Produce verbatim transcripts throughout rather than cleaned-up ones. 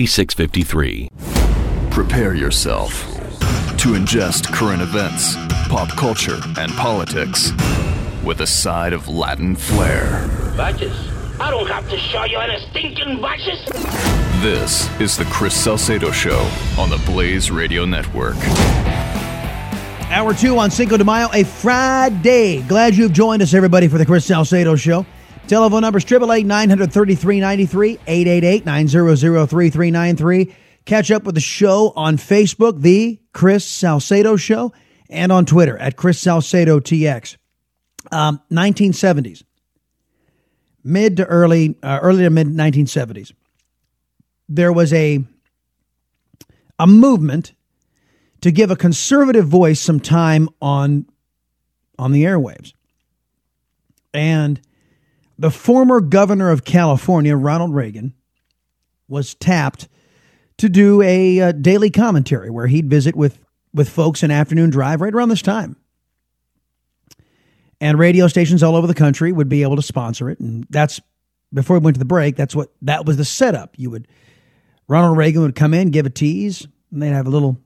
six five three. Prepare yourself to ingest current events, pop culture, and politics with a side of Latin flair. Bitches, I don't have to show you any stinking bitches. This is the Chris Salcedo Show on the Blaze Radio Network. Hour two on Cinco de Mayo, a Friday. Glad you've joined us, everybody, for the Chris Salcedo Show. Telephone numbers eight eight eight nine three three nine three, eight eight eight nine zero zero three three nine three. Catch up with the show on Facebook, The Chris Salcedo Show, and on Twitter at Chris Salcedo T X. Um, nineteen seventies, mid to early, uh, early to mid nineteen seventies, there was a a movement to give a conservative voice some time on on the airwaves, and the former governor of California, Ronald Reagan, was tapped to do a uh, daily commentary where he'd visit with, with folks in afternoon drive right around this time. And radio stations all over the country would be able to sponsor it. And that's, before we went to the break, that's what that was the setup. You would, Ronald Reagan would come in, give a tease, and they'd have a little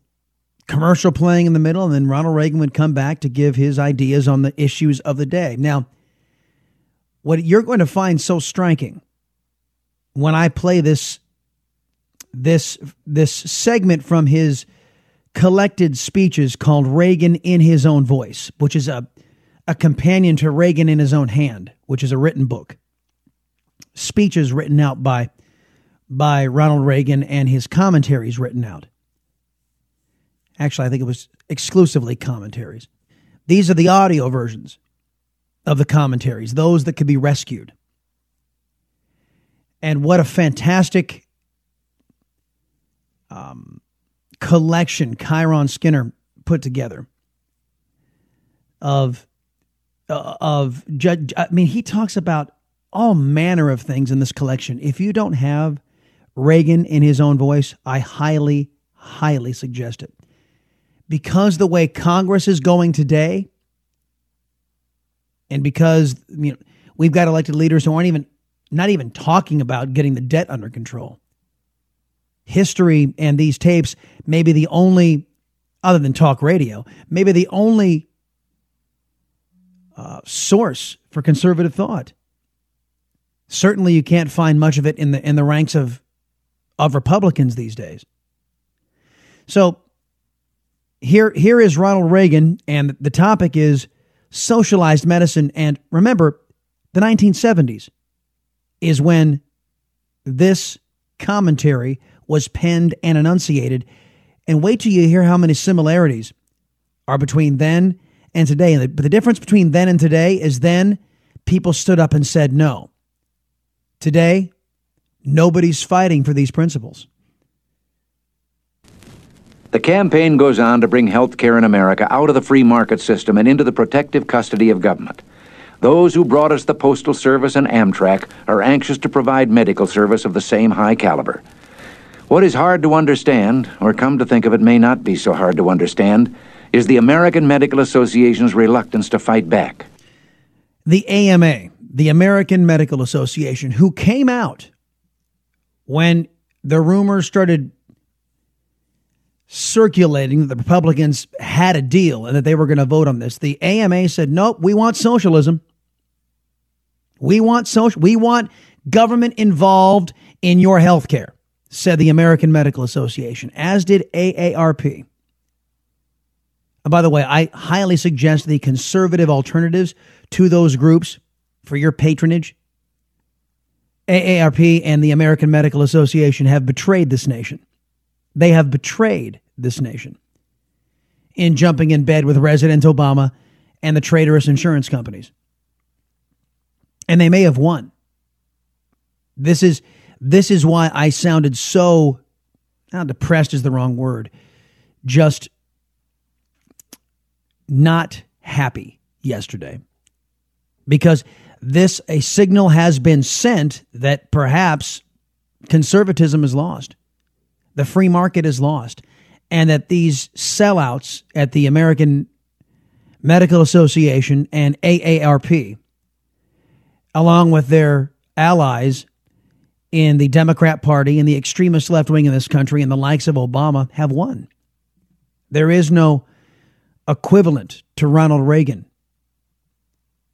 commercial playing in the middle, and then Ronald Reagan would come back to give his ideas on the issues of the day. Now, what you're going to find so striking when I play this this this segment from his collected speeches called Reagan in His Own Voice, which is a, a companion to Reagan in His Own Hand, which is a written book. Speeches written out by, by Ronald Reagan and his commentaries written out. Actually, I think it was exclusively commentaries. These are the audio versions of the commentaries, those that could be rescued. And what a fantastic um, collection Chiron Skinner put together of, uh, of judge. I mean, he talks about all manner of things in this collection. If you don't have Reagan in His Own Voice, I highly, highly suggest it. Because the way Congress is going today, and because, you know, we've got elected leaders who aren't even, not even talking about getting the debt under control. History and these tapes may be the only, other than talk radio, maybe the only uh, source for conservative thought. Certainly, you can't find much of it in the in the ranks of of Republicans these days. So here here is Ronald Reagan, and the topic is socialized medicine. And remember, the nineteen seventies is when this commentary was penned and enunciated. And wait till you hear how many similarities are between then and today. But the difference between then and today is then people stood up and said no. Today, nobody's fighting for these principles. The campaign goes on to bring health care in America out of the free market system and into the protective custody of government. Those who brought us the Postal Service and Amtrak are anxious to provide medical service of the same high caliber. What is hard to understand, or come to think of it may not be so hard to understand, is the American Medical Association's reluctance to fight back. The A M A, the American Medical Association, who came out when the rumors started circulating that the Republicans had a deal and that they were going to vote on this. The A M A said, nope, we want socialism. We want social, we want government involved in your health care, said the American Medical Association, as did A A R P. By the way, I highly suggest the conservative alternatives to those groups for your patronage. A A R P and the American Medical Association have betrayed this nation. They have betrayed this nation in jumping in bed with President Obama and the traitorous insurance companies. And they may have won. This is this is why I sounded so, not depressed is the wrong word, just not happy yesterday. Because this, a signal has been sent that perhaps conservatism is lost. The free market is lost. And that these sellouts at the American Medical Association and A A R P, along with their allies in the Democrat Party and the extremist left wing in this country and the likes of Obama, have won. There is no equivalent to Ronald Reagan.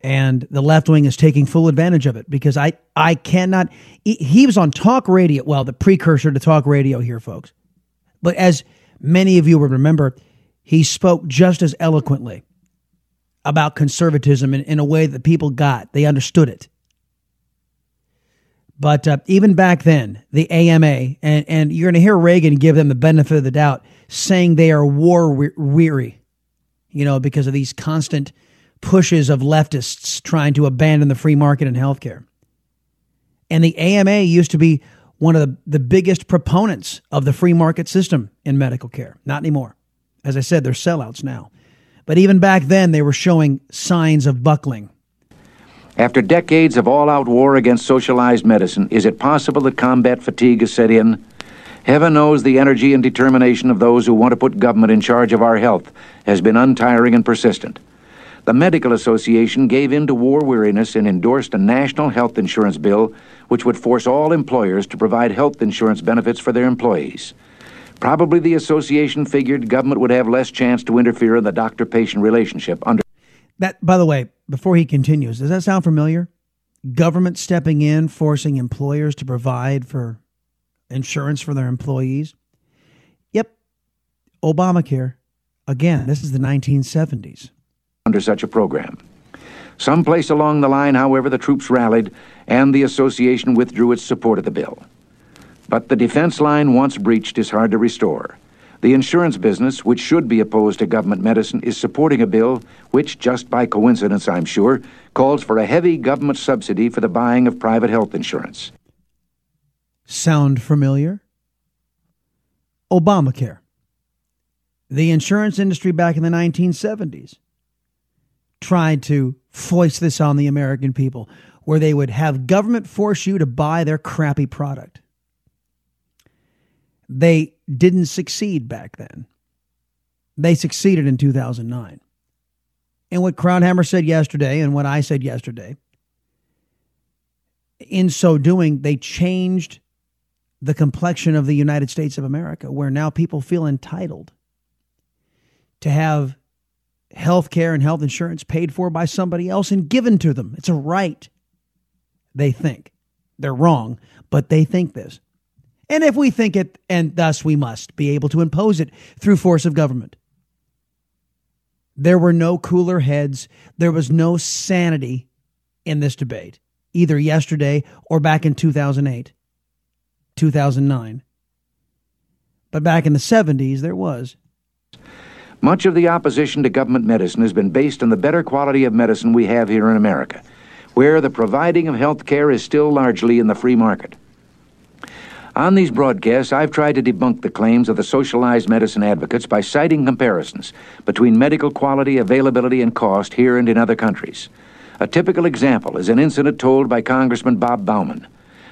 And the left wing is taking full advantage of it, because I, I cannot... He, he was on talk radio, well, the precursor to talk radio here, folks. But as many of you would remember, he spoke just as eloquently about conservatism in, in a way that people got. They understood it. But uh, even back then, the A M A, and, and you're going to hear Reagan give them the benefit of the doubt, saying they are war weary, you know, because of these constant pushes of leftists trying to abandon the free market in healthcare. And the A M A used to be one of the, the biggest proponents of the free market system in medical care. Not anymore. As I said, they're sellouts now. But even back then, they were showing signs of buckling. After decades of all-out war against socialized medicine, is it possible that combat fatigue has set in? Heaven knows the energy and determination of those who want to put government in charge of our health has been untiring and persistent. The Medical Association gave in to war weariness and endorsed a national health insurance bill which would force all employers to provide health insurance benefits for their employees. Probably the association figured government would have less chance to interfere in the doctor-patient relationship under... That, by the way, before he continues, does that sound familiar? Government stepping in, forcing employers to provide for insurance for their employees? Yep. Obamacare. Again, this is the nineteen seventies. Under such a program. Someplace along the line, however, the troops rallied and the association withdrew its support of the bill. But the defense line once breached is hard to restore. The insurance business, which should be opposed to government medicine, is supporting a bill which, just by coincidence, I'm sure, calls for a heavy government subsidy for the buying of private health insurance. Sound familiar? Obamacare. The insurance industry back in the nineteen seventies. Tried to foist this on the American people, where they would have government force you to buy their crappy product. They didn't succeed back then. They succeeded in two thousand nine. And what Krauthammer said yesterday and what I said yesterday, in so doing, they changed the complexion of the United States of America, where now people feel entitled to have health care and health insurance paid for by somebody else and given to them. It's a right, they think. They're wrong, but they think this. And if we think it, and thus we must be able to impose it through force of government. There were no cooler heads. There was no sanity in this debate, either yesterday or back in two thousand eight, two thousand nine. But back in the seventies, there was. Much of the opposition to government medicine has been based on the better quality of medicine we have here in America, where the providing of health care is still largely in the free market. On these broadcasts, I've tried to debunk the claims of the socialized medicine advocates by citing comparisons between medical quality, availability, and cost here and in other countries. A typical example is an incident told by Congressman Bob Bauman.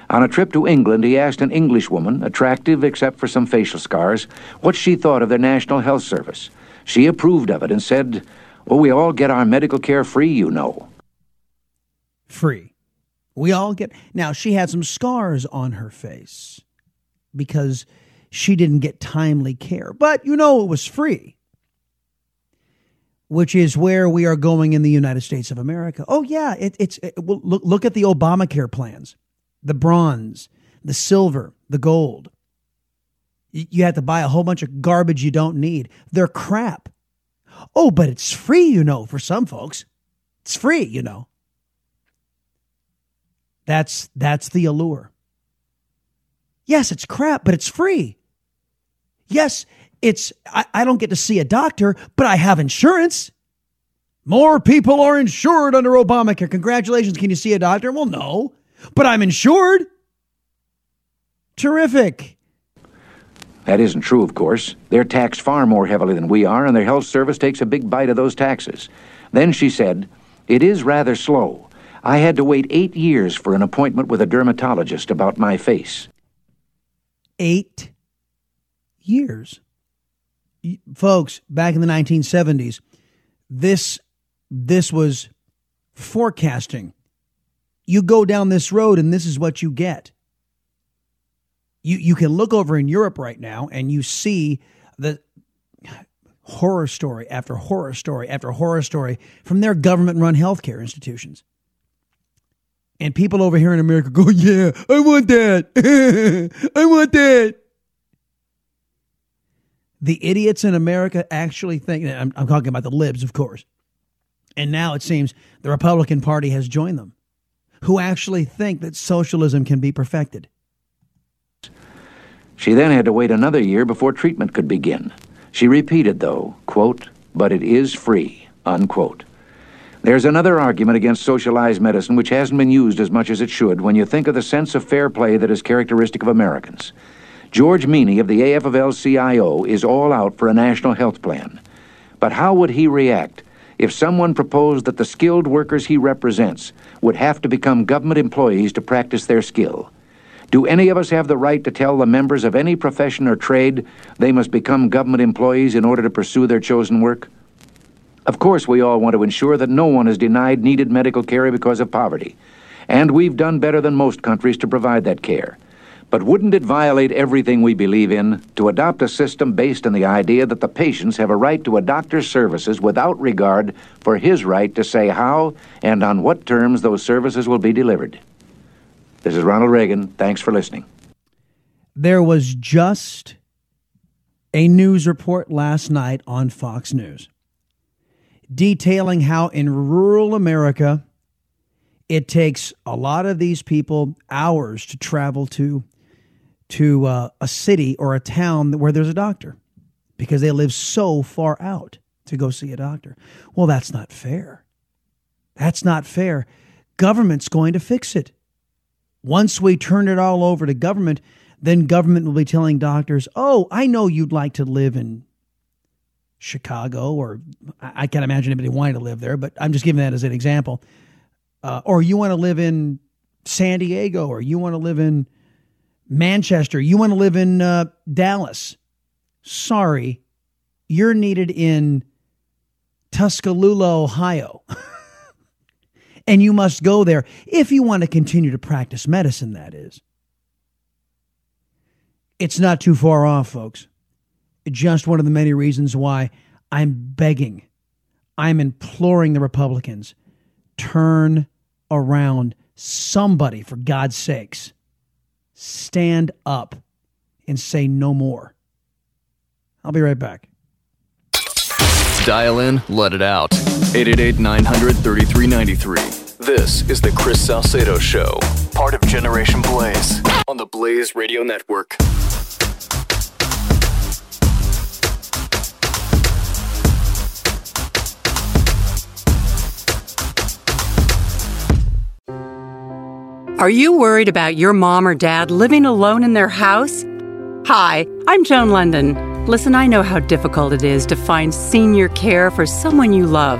On a trip to England, he asked an Englishwoman, attractive except for some facial scars, what she thought of their National Health Service. She approved of it and said, "Oh, we all get our medical care free, you know." Free. We all get... Now, she had some scars on her face because she didn't get timely care. But, you know, it was free. which is where we are going in the United States of America. Oh, yeah, it, it's it, well, look, look at the Obamacare plans, the bronze, the silver, the gold. You had to buy a whole bunch of garbage you don't need. They're crap. Oh, but it's free, you know, for some folks. It's free, you know. That's that's the allure. Yes, it's crap, but it's free. Yes, it's I, I don't get to see a doctor, but I have insurance. More people are insured under Obamacare. Congratulations, can you see a doctor? Well, no, but I'm insured. Terrific. That isn't true, of course. They're taxed far more heavily than we are, and their health service takes a big bite of those taxes. Then she said, "It is rather slow. I had to wait eight years for an appointment with a dermatologist about my face." Eight years. Folks, back in the nineteen seventies, this, this was forecasting. You go down this road, and this is what you get. You you can look over in Europe right now and you see the horror story after horror story after horror story from their government-run healthcare institutions. And people over here in America go, yeah, I want that. I want that. The idiots in America actually think, I'm, I'm talking about the libs, of course. And now it seems the Republican Party has joined them, who actually think that socialism can be perfected. She then had to wait another year before treatment could begin. She repeated, though, quote, "but it is free," unquote. There's another argument against socialized medicine which hasn't been used as much as it should when you think of the sense of fair play that is characteristic of Americans. George Meany of the A F L C I O is all out for a national health plan. But how would he react if someone proposed that the skilled workers he represents would have to become government employees to practice their skill? Do any of us have the right to tell the members of any profession or trade they must become government employees in order to pursue their chosen work? Of course, we all want to ensure that no one is denied needed medical care because of poverty, and we've done better than most countries to provide that care. But wouldn't it violate everything we believe in to adopt a system based on the idea that the patients have a right to a doctor's services without regard for his right to say how and on what terms those services will be delivered? This is Ronald Reagan. Thanks for listening. There was just a news report last night on Fox News detailing how in rural America, it takes a lot of these people hours to travel to, to uh, a city or a town where there's a doctor because they live so far out to go see a doctor. Well, that's not fair. That's not fair. Government's going to fix it. Once we turn it all over to government, then government will be telling doctors, oh, I know you'd like to live in Chicago, or I can't imagine anybody wanting to live there, but I'm just giving that as an example. Uh, or you want to live in San Diego, or you want to live in Manchester, you want to live in uh, Dallas. Sorry, you're needed in Tuscaloosa, Ohio. And you must go there if you want to continue to practice medicine, that is. It's not too far off, folks. Just one of the many reasons why I'm begging, I'm imploring the Republicans, turn around. Somebody, for God's sakes, stand up and say no more. I'll be right back. Dial in, let it out. eight eight eight, nine hundred, thirty-three ninety-three. This is The Chris Salcedo Show, part of Generation Blaze, on the Blaze Radio Network. Are you worried about your mom or dad living alone in their house? Hi, I'm Joan Lunden. Listen, I know how difficult it is to find senior care for someone you love.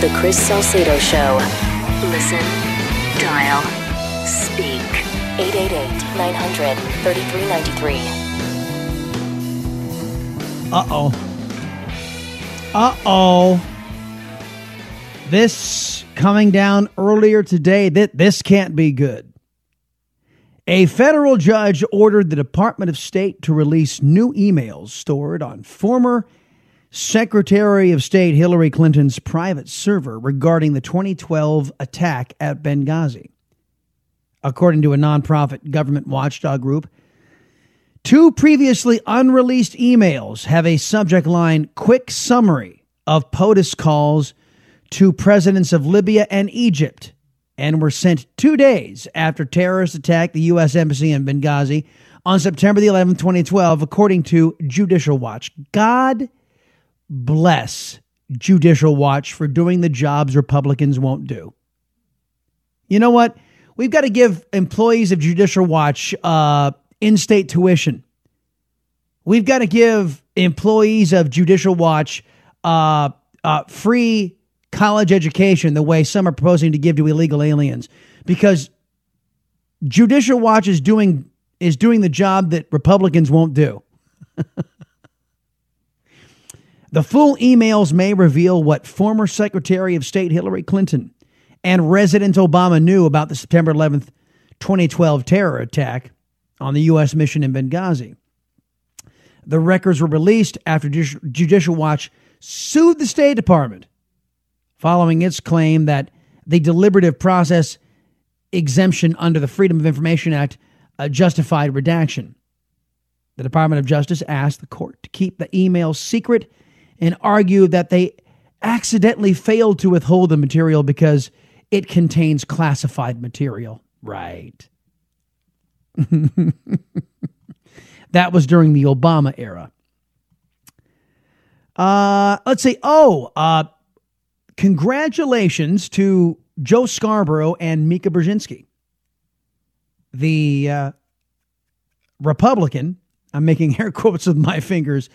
The Chris Salcedo Show. Listen, dial, speak. eight eight eight, nine hundred, thirty-three ninety-three. Uh-oh. Uh-oh. This coming down earlier today, that this can't be good. A federal judge ordered the Department of State to release new emails stored on former Secretary of State Hillary Clinton's private server regarding the twenty twelve attack at Benghazi. According to a nonprofit government watchdog group, two previously unreleased emails have a subject line, "Quick summary of POTUS calls to presidents of Libya and Egypt," and were sent two days after terrorists attacked the U S Embassy in Benghazi on September the eleventh, twenty twelve, according to Judicial Watch. God bless Judicial Watch for doing the jobs Republicans won't do. You know what? We've got to give employees of Judicial Watch uh, in-state tuition. We've got to give employees of Judicial Watch uh, uh, free college education the way some are proposing to give to illegal aliens, because Judicial Watch is doing is doing the job that Republicans won't do. The full emails may reveal what former Secretary of State Hillary Clinton and President Obama knew about the September eleventh, twenty twelve terror attack on the U S mission in Benghazi. The records were released after Judicial Watch sued the State Department following its claim that the deliberative process exemption under the Freedom of Information Act uh, justified redaction. The Department of Justice asked the court to keep the emails secret and argued that they accidentally failed to withhold the material because it contains classified material. Right. That was during the Obama era. Uh, let's see. Oh, uh, Congratulations to Joe Scarborough and Mika Brzezinski. The uh, Republican, I'm making air quotes with my fingers,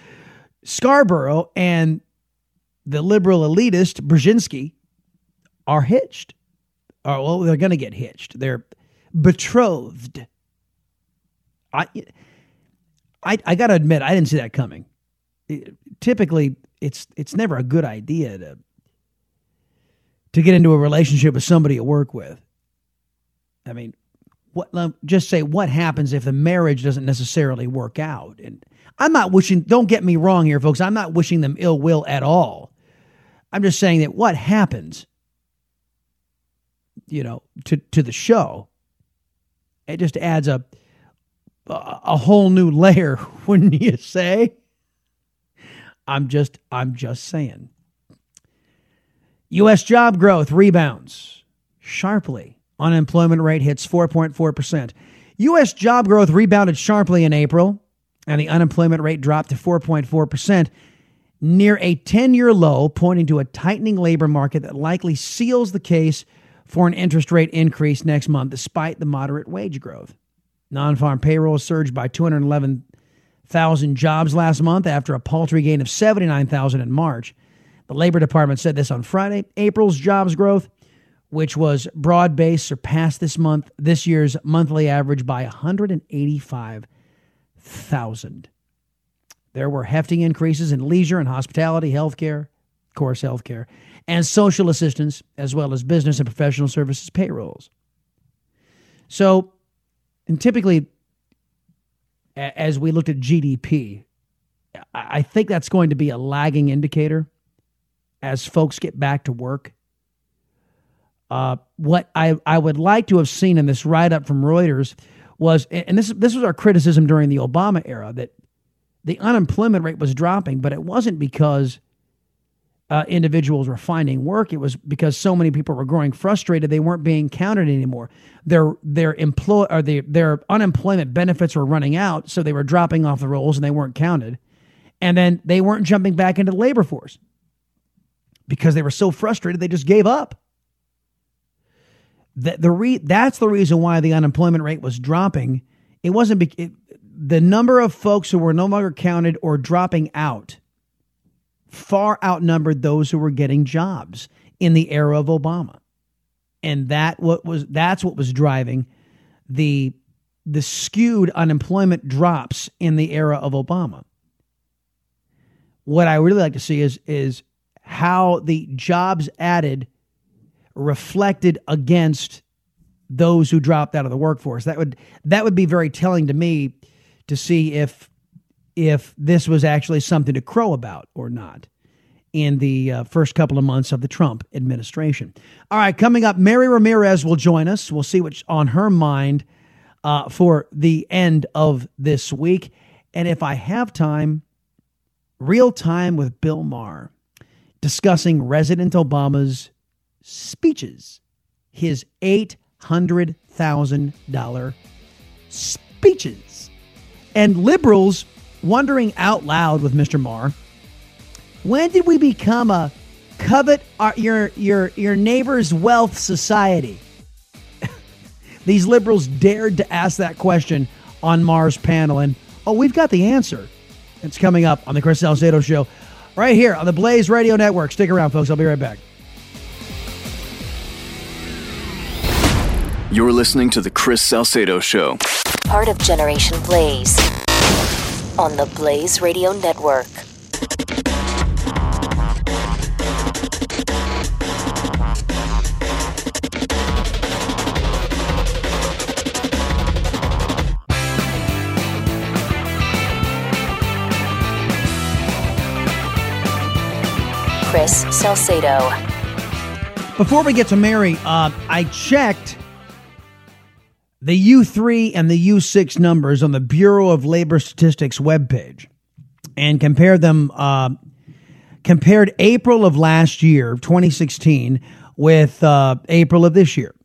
Scarborough and the liberal elitist Brzezinski are hitched. Or, well, they're going to get hitched. They're betrothed. I, I, I got to admit, I didn't see that coming. It, typically, it's it's never a good idea to to get into a relationship with somebody you work with. I mean, what? Just say what happens if the marriage doesn't necessarily work out. And I'm not wishing, don't get me wrong here, folks, I'm not wishing them ill will at all. I'm just saying that what happens, you know, to, to the show, it just adds a, a whole new layer, wouldn't you say? I'm just, I'm just saying. U S job growth rebounds sharply. Unemployment rate hits four point four percent. U S job growth rebounded sharply in April, and the unemployment rate dropped to four point four percent, near a ten-year low, pointing to a tightening labor market that likely seals the case for an interest rate increase next month, despite the moderate wage growth. Non-farm payrolls surged by two hundred eleven thousand jobs last month after a paltry gain of seventy-nine thousand in March. The Labor Department said this on Friday. April's jobs growth, which was broad-based, surpassed this month this year's monthly average by one hundred eighty-five thousand. There were hefty increases in leisure and hospitality, healthcare, of course, healthcare, and social assistance, as well as business and professional services payrolls. So, and typically, as we looked at G D P, I think that's going to be a lagging indicator. As folks get back to work, uh, what I, I would like to have seen in this write-up from Reuters was, and this this was our criticism during the Obama era, that the unemployment rate was dropping, but it wasn't because uh, individuals were finding work. It was because so many people were growing frustrated they weren't being counted anymore. Their their employ or their, their unemployment benefits were running out, so they were dropping off the rolls and they weren't counted, and then they weren't jumping back into the labor force. Because they were so frustrated, they just gave up. That the re, that's the reason why the unemployment rate was dropping. It wasn't be, it, the number of folks who were no longer counted or dropping out far outnumbered those who were getting jobs. in the era of Obama. And that what was that's what was driving the the skewed unemployment drops in the era of Obama. What I really like to see is is how the jobs added reflected against those who dropped out of the workforce. That would that would be very telling to me to see if if this was actually something to crow about or not in the uh, first couple of months of the Trump administration. All right, coming up, Mary Ramirez will join us. We'll see what's on her mind uh, for the end of this week. And if I have time, Real Time with Bill Maher, discussing President Obama's speeches, his eight hundred thousand dollars speeches, and liberals wondering out loud with Mister Maher, when did we become a covet our, your your your neighbor's wealth society? These liberals dared to ask that question on Maher's panel, and oh, we've got the answer. It's coming up on the Chris Salcedo Show, right here on the Blaze Radio Network. Stick around, folks. I'll be right back. You're listening to the Chris Salcedo Show, part of Generation Blaze, on the Blaze Radio Network. Chris Salcedo. Before we get to Mary, uh, I checked the U three and the U six numbers on the Bureau of Labor Statistics webpage and compared them, uh, compared April of last year, twenty sixteen, with uh, April of this year.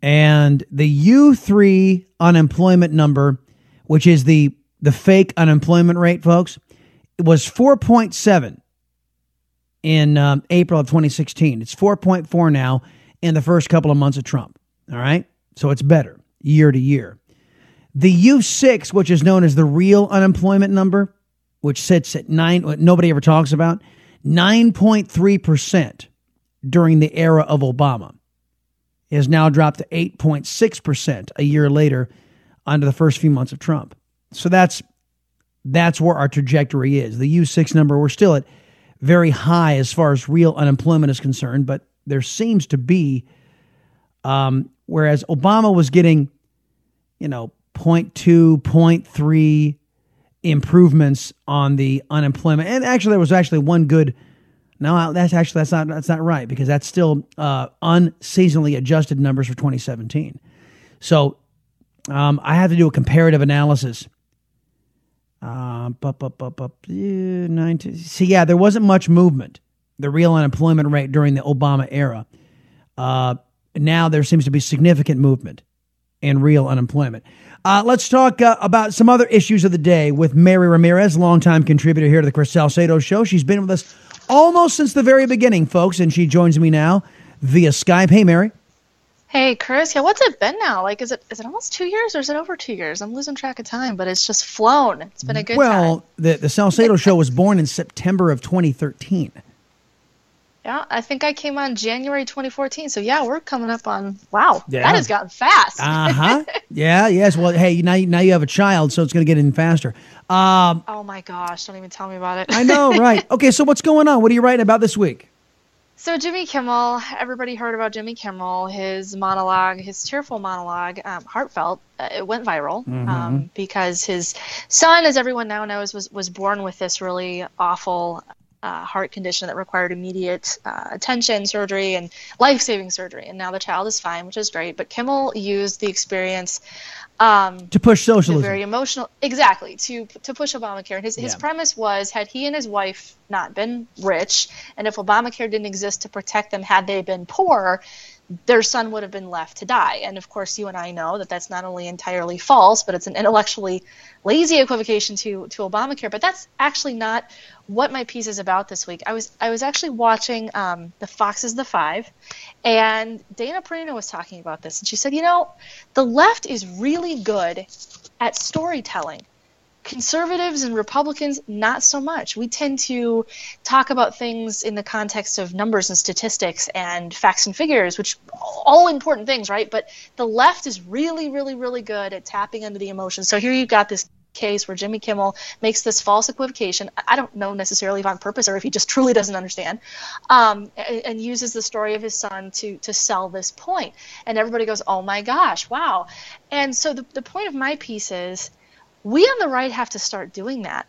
And the U three unemployment number, which is the, the fake unemployment rate, folks, it was four point seven. in um, April of twenty sixteen. It's four point four now in the first couple of months of Trump. All right? So it's better year to year. The U six, which is known as the real unemployment number, which sits at nine, what nobody ever talks about, nine point three percent during the era of Obama, it has now dropped to eight point six percent a year later under the first few months of Trump. So that's that's where our trajectory is. The U six number, we're still at very high as far as real unemployment is concerned, but there seems to be, um, whereas Obama was getting, you know, zero point two, zero point three improvements on the unemployment. And actually, there was actually one good, no, that's actually, that's not, that's not right, because that's still uh, unseasonally adjusted numbers for twenty seventeen. So um, I had to do a comparative analysis. Uh, up, up, up, up, yeah, nineteen. See, yeah, there wasn't much movement, the real unemployment rate during the Obama era. Uh, now there seems to be significant movement in real unemployment. Uh, let's talk uh, about some other issues of the day with Mary Ramirez, longtime contributor here to the Chris Salcedo Show. She's been with us almost since the very beginning, folks, and she joins me now via Skype. Hey, Mary. Hey, Chris. Yeah, what's it been now? Like, is it is it almost two years or is it over two years? I'm losing track of time, but it's just flown. It's been a good well, time. Well, the, the Salcedo Show was born in September of twenty thirteen. Yeah, I think I came on January twenty fourteen. So, yeah, we're coming up on, wow, yeah. That has gotten fast. Uh-huh. Yeah, yes. Well, hey, now you, now you have a child, so it's going to get even faster. Um, oh, my gosh. Don't even tell me about it. I know, right. Okay, so what's going on? What are you writing about this week? So Jimmy Kimmel, everybody heard about Jimmy Kimmel, his monologue, his tearful monologue, um, heartfelt. Uh, it went viral mm-hmm. um, because his son, as everyone now knows, was, was born with this really awful uh, heart condition that required immediate uh, attention, surgery, and life-saving surgery. And now the child is fine, which is great. But Kimmel used the experience um, to push socialism. Very emotional, exactly, to to push Obamacare. And his, yeah. his premise was, had he and his wife not been rich, and if Obamacare didn't exist to protect them, had they been poor, their son would have been left to die. And of course, you and I know that that's not only entirely false, but it's an intellectually lazy equivocation to to Obamacare. But that's actually not what my piece is about this week. I was I was actually watching um, the Fox's The Five, and Dana Perino was talking about this, and she said, you know, the left is really good at storytelling. Conservatives and Republicans, not so much. We tend to talk about things in the context of numbers and statistics and facts and figures, which all important things, right? But the left is really, really, really good at tapping into the emotions. So here you've got this case where Jimmy Kimmel makes this false equivocation. I don't know necessarily if on purpose or if he just truly doesn't understand, um, and, and uses the story of his son to to sell this point. And everybody goes, oh my gosh, wow. And so the, the point of my piece is we on the right have to start doing that,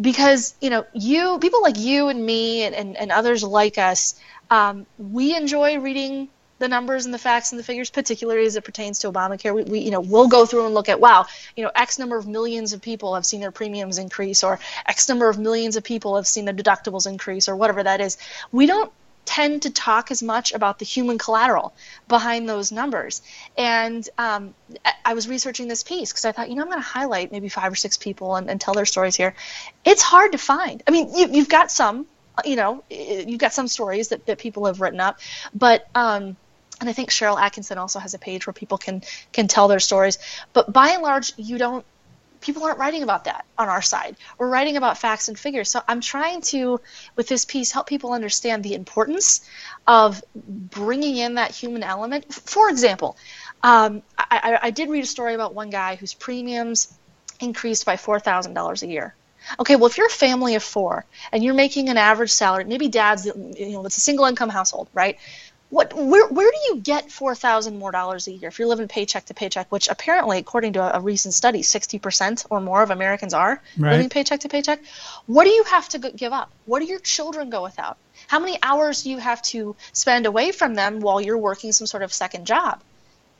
because, you know, you people like you and me and, and, and others like us, um, we enjoy reading the numbers and the facts and the figures, particularly as it pertains to Obamacare. We, we, you know, we'll go through and look at, wow, you know, X number of millions of people have seen their premiums increase, or X number of millions of people have seen their deductibles increase, or whatever that is. We don't tend to talk as much about the human collateral behind those numbers. And um, I was researching this piece because I thought, you know, I'm going to highlight maybe five or six people and, and tell their stories here. It's hard to find. I mean, you, you've got some, you know, you've got some stories that, that people have written up, but um, and I think Cheryl Atkinson also has a page where people can can tell their stories. But by and large, you don't. People aren't writing about that on our side. We're writing about facts and figures. So I'm trying to, with this piece, help people understand the importance of bringing in that human element. For example, um, I, I did read a story about one guy whose premiums increased by four thousand dollars a year. Okay, well, if you're a family of four and you're making an average salary, maybe dad's, you know, it's a single-income household, right? What, where, where do you get four thousand dollars more dollars a year if you're living paycheck to paycheck, which apparently, according to a, a recent study, sixty percent or more of Americans are right. living paycheck to paycheck? What do you have to give up? What do your children go without? How many hours do you have to spend away from them while you're working some sort of second job?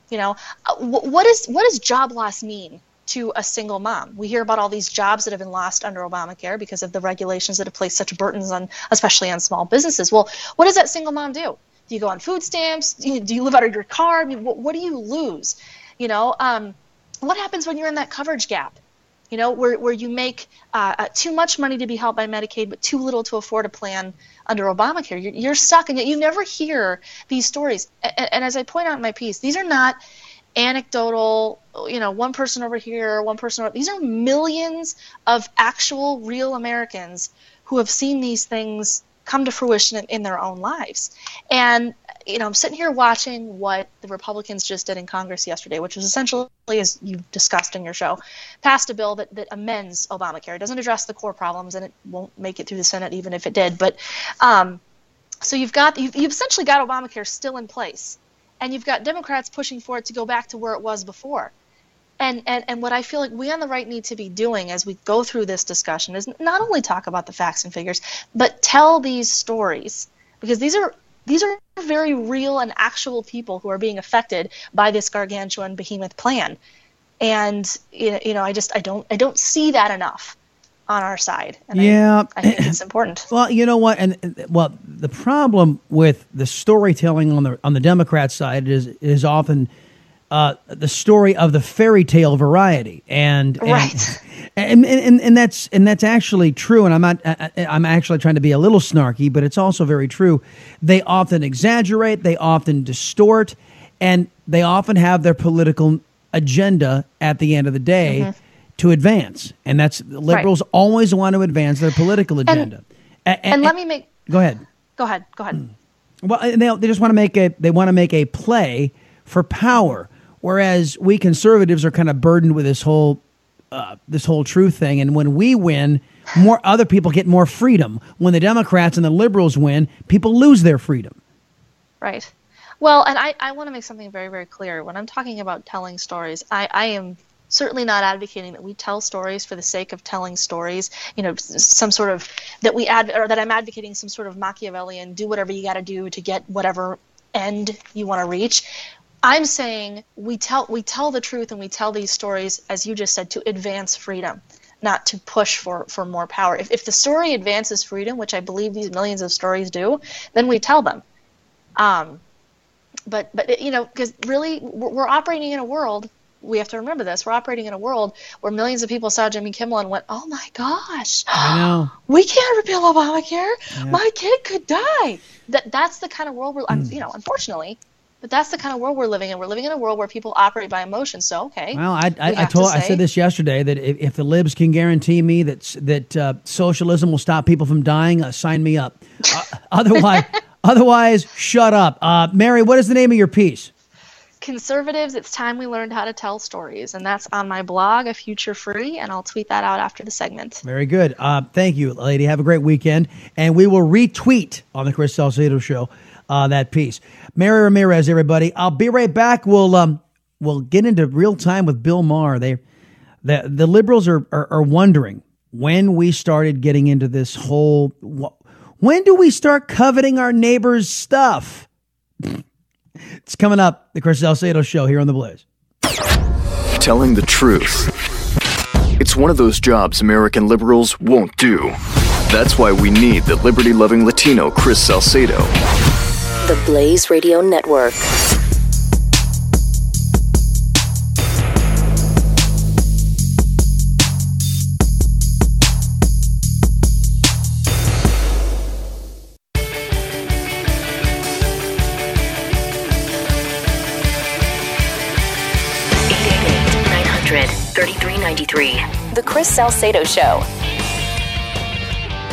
You know, what is what does job loss mean to a single mom? We hear about all these jobs that have been lost under Obamacare because of the regulations that have placed such burdens on, especially on small businesses. Well, what does that single mom do? Do you go on food stamps? Do you, do you live out of your car? I mean, what, what do you lose? You know, um, what happens when you're in that coverage gap? You know, where where you make uh, uh, too much money to be helped by Medicaid, but too little to afford a plan under Obamacare. You're, you're stuck, and yet you never hear these stories. And, and as I point out in my piece, these are not anecdotal. You know, one person over here, one person over. These are millions of actual, real Americans who have seen these things come to fruition in, in their own lives. And, you know, I'm sitting here watching what the Republicans just did in Congress yesterday, which was essentially, as you discussed in your show, passed a bill that, that amends Obamacare. It doesn't address the core problems, and it won't make it through the Senate even if it did. But um, so you've got you've, you've essentially got Obamacare still in place, and you've got Democrats pushing for it to go back to where it was before. And, and and what I feel like we on the right need to be doing as we go through this discussion is not only talk about the facts and figures, but tell these stories, because these are these are very real and actual people who are being affected by this gargantuan behemoth plan. And you know, I just I don't I don't see that enough on our side. And yeah, I, I think it's important. Well, you know what? And well, the problem with the storytelling on the on the Democrat side is is often. Uh, the story of the fairy tale variety, and and, right. and and and that's and that's actually true. And I'm not, I, I'm actually trying to be a little snarky, but it's also very true. They often exaggerate, they often distort, and they often have their political agenda at the end of the day mm-hmm. to advance. And that's liberals right. always want to advance their political agenda. And, and, and, and let me make go ahead, go ahead, go ahead. Well, they they just want to make a they want to make a play for power. Whereas we conservatives are kind of burdened with this whole uh, this whole truth thing. And when we win, more other people get more freedom. When the Democrats and the liberals win, people lose their freedom. Right. Well, and I, I want to make something very, very clear. When I'm talking about telling stories, I, I am certainly not advocating that we tell stories for the sake of telling stories, you know, some sort of that we ad or that I'm advocating some sort of Machiavellian, do whatever you got to do to get whatever end you want to reach. I'm saying we tell we tell the truth, and we tell these stories, as you just said, to advance freedom, not to push for, for more power. If if the story advances freedom, which I believe these millions of stories do, then we tell them. Um, but but you know, because really we're operating in a world. We have to remember this. We're operating in a world where millions of people saw Jimmy Kimmel and went, "Oh my gosh, I know. We can't repeal Obamacare. Yeah. My kid could die." That that's the kind of world we're, mm. you know, unfortunately. But that's the kind of world we're living in. We're living in a world where people operate by emotion. So, okay. Well, I I, we I told to I said this yesterday that if, if the libs can guarantee me that that uh, socialism will stop people from dying, uh, sign me up. Uh, otherwise, otherwise, shut up. Uh, Mary, what is the name of your piece? Conservatives, it's time we learned how to tell stories. And that's on my blog, A Future Free, and I'll tweet that out after the segment. Very good. Uh, thank you, lady. Have a great weekend. And we will retweet on the Chris Salcedo Show uh, that piece. Mary Ramirez, everybody. I'll be right back. We'll um, we'll get into real time with Bill Maher. They, the, the liberals are, are, are wondering when we started getting into this whole, when do we start coveting our neighbor's stuff? It's coming up, the Chris Salcedo Show here on The Blaze. Telling the truth. It's one of those jobs American liberals won't do. That's why we need the liberty-loving Latino Chris Salcedo. The Blaze Radio Network. The Chris Salcedo Show.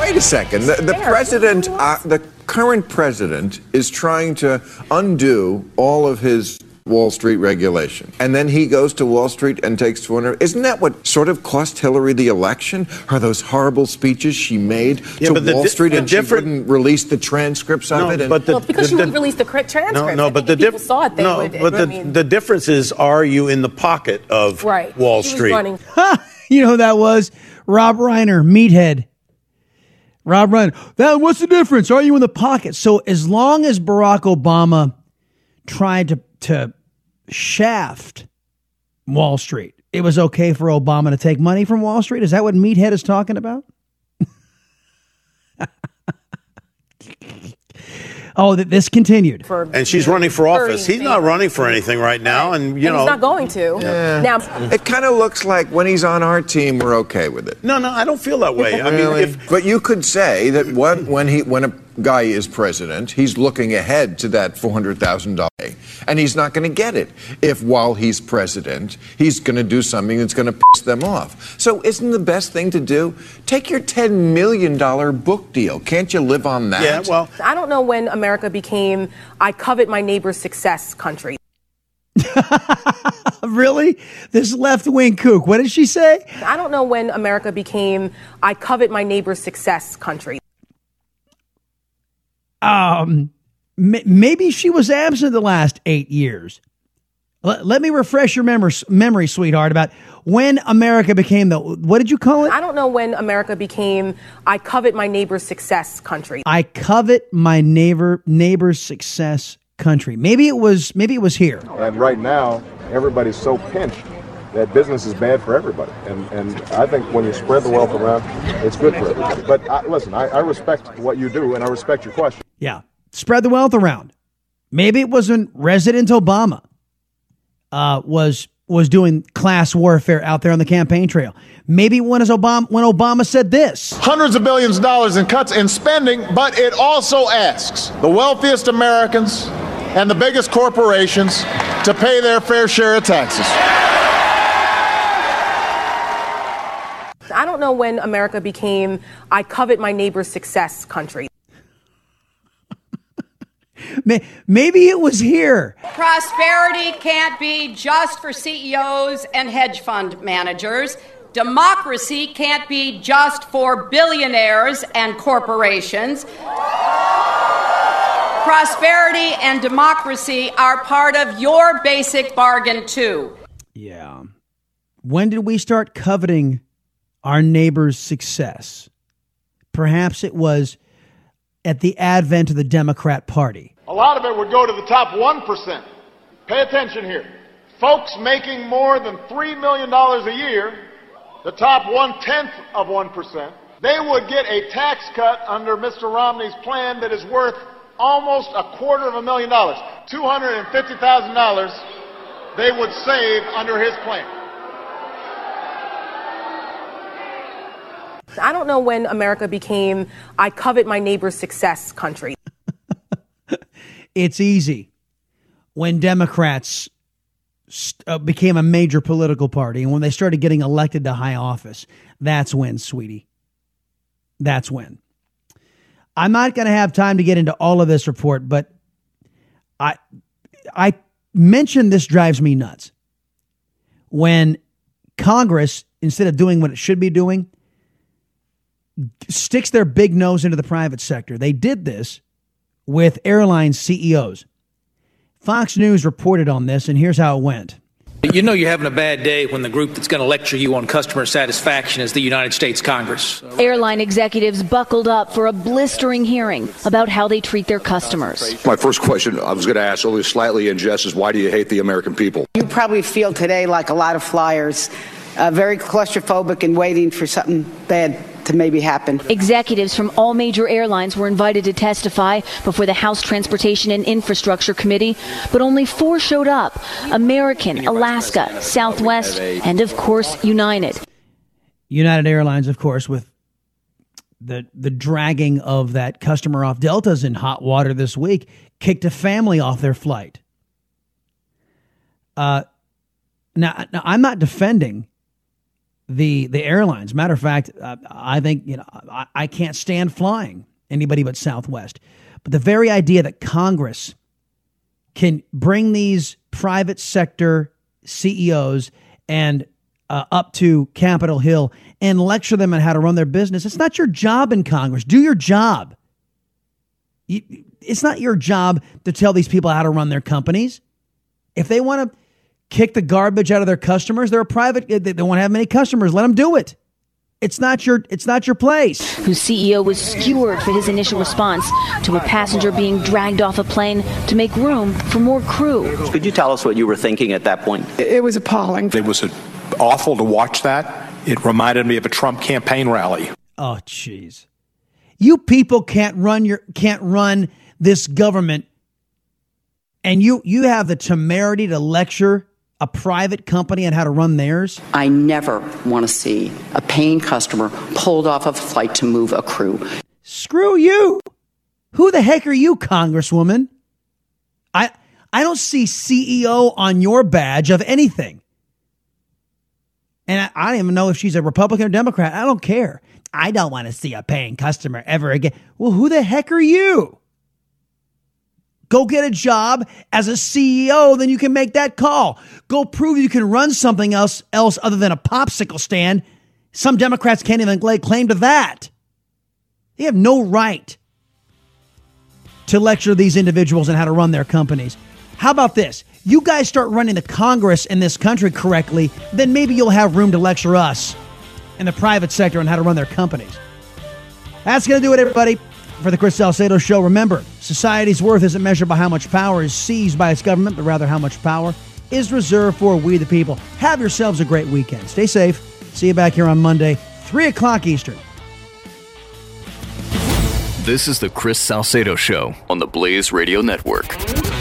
Wait a second. The, the president, uh, the current president, is trying to undo all of his Wall Street regulation. And then he goes to Wall Street and takes two hundred. Isn't that what sort of cost Hillary the election? Are those horrible speeches she made yeah, to Wall di- Street and she wouldn't release the transcripts no, of it? And but the, well, because the, she wouldn't the, release the transcripts. No, no, but the, dif- saw it, they no would, but the, I mean, the difference is, are you in the pocket of right. Wall Street? You know who that was? Rob Reiner, meathead. Rob Reiner. That, what's the difference? Are you in the pocket? So as long as Barack Obama tried to to shaft Wall Street, it was okay for Obama to take money from Wall Street? Is that what meathead is talking about? Oh, that this continued. For, and she's you know, running for office. He's not running for anything right now. And, you and know, he's not going to. Yeah. Now, it kind of looks like when he's on our team, we're okay with it. No, no, I don't feel that way. I really? mean, if, But you could say that when, when, he, when a guy is president, he's looking ahead to that four hundred thousand dollars. And he's not going to get it if, while he's president, he's going to do something that's going to piss them off. So isn't the best thing to do? Take your ten million dollars book deal. Can't you live on that? Yeah, well, I don't know when America became I covet my neighbor's success country. Really? This left-wing kook. What did she say? I don't know when America became I covet my neighbor's success country. Um... Maybe she was absent the last eight years. Let, let me refresh your memory, memory, sweetheart, about when America became the, what did you call it? I don't know when America became, I covet my neighbor's success country. I covet my neighbor neighbor's success country. Maybe it was, maybe it was here. And right now, everybody's so pinched that business is bad for everybody. And and I think when you spread the wealth around, it's good for everybody. But I, listen, I, I respect what you do, and I respect your question. Yeah. Spread the wealth around. Maybe it wasn't President Obama uh, was was doing class warfare out there on the campaign trail. Maybe when is Obama when Obama said this. Hundreds of billions of dollars in cuts in spending, but it also asks the wealthiest Americans and the biggest corporations to pay their fair share of taxes. I don't know when America became I covet my neighbor's success country. Maybe it was here. Prosperity can't be just for C E Os and hedge fund managers. Democracy can't be just for billionaires and corporations. Prosperity and democracy are part of your basic bargain, too. Yeah. When did we start coveting our neighbor's success? Perhaps it was at the advent of the Democrat Party. A lot of it would go to the top one percent. Pay attention here. Folks making more than three million dollars a year, the top one-tenth of one percent, they would get a tax cut under Mister Romney's plan that is worth almost a quarter of a million dollars. two hundred fifty thousand dollars they would save under his plan. I don't know when America became, I covet my neighbor's success country. It's easy. when Democrats st- uh, became a major political party and when they started getting elected to high office. That's when, sweetie. That's when. I'm not going to have time to get into all of this report, but I I mentioned this drives me nuts. When Congress, instead of doing what it should be doing, sticks their big nose into the private sector. They did this with airline C E Os. Fox News reported on this, and here's how it went. You know you're having a bad day when the group that's going to lecture you on customer satisfaction is the United States Congress. Airline executives buckled up for a blistering hearing about how they treat their customers. My first question I was going to ask, only slightly ingest, is why do you hate the American people? You probably feel today like a lot of flyers, uh, very claustrophobic and waiting for something bad to maybe happen. Executives from all major airlines were invited to testify before the House Transportation and Infrastructure Committee, but only four showed up: American, Alaska, Southwest, and of course, United. United Airlines, of course, with the the dragging of that customer off. Delta's in hot water this week, kicked a family off their flight. Uh, now, now, I'm not defending The the airlines. Matter of fact, uh, I think you know I, I can't stand flying anybody but Southwest. But the very idea that Congress can bring these private sector C E Os and uh, up to Capitol Hill and lecture them on how to run their business. It's not your job in Congress. Do your job. You, it's not your job to tell these people how to run their companies. If they want to kick the garbage out of their customers. They're a private. They don't want to have many customers. Let them do it. It's not your. It's not your place. Whose C E O was skewered for his initial response to a passenger being dragged off a plane to make room for more crew. Could you tell us what you were thinking at that point? It was appalling. It was awful to watch that. It reminded me of a Trump campaign rally. Oh, jeez. You people can't run your can't run this government, and you you have the temerity to lecture a private company on how to run theirs? I never want to see a paying customer pulled off of a flight to move a crew. Screw you. Who the heck are you, Congresswoman? I I don't see C E O on your badge of anything. And I, I don't even know if she's a Republican or Democrat. I don't care. I don't want to see a paying customer ever again. Well, who the heck are you? Go get a job as a C E O, then you can make that call. Go prove you can run something else else other than a popsicle stand. Some Democrats can't even lay claim to that. They have no right to lecture these individuals on how to run their companies. How about this? You guys start running the Congress in this country correctly, then maybe you'll have room to lecture us and the private sector on how to run their companies. That's going to do it, everybody. For the Chris Salcedo Show, remember, society's worth isn't measured by how much power is seized by its government, but rather how much power is reserved for we the people. Have yourselves a great weekend. Stay safe. See you back here on Monday, three o'clock Eastern. This is the Chris Salcedo Show on the Blaze Radio Network.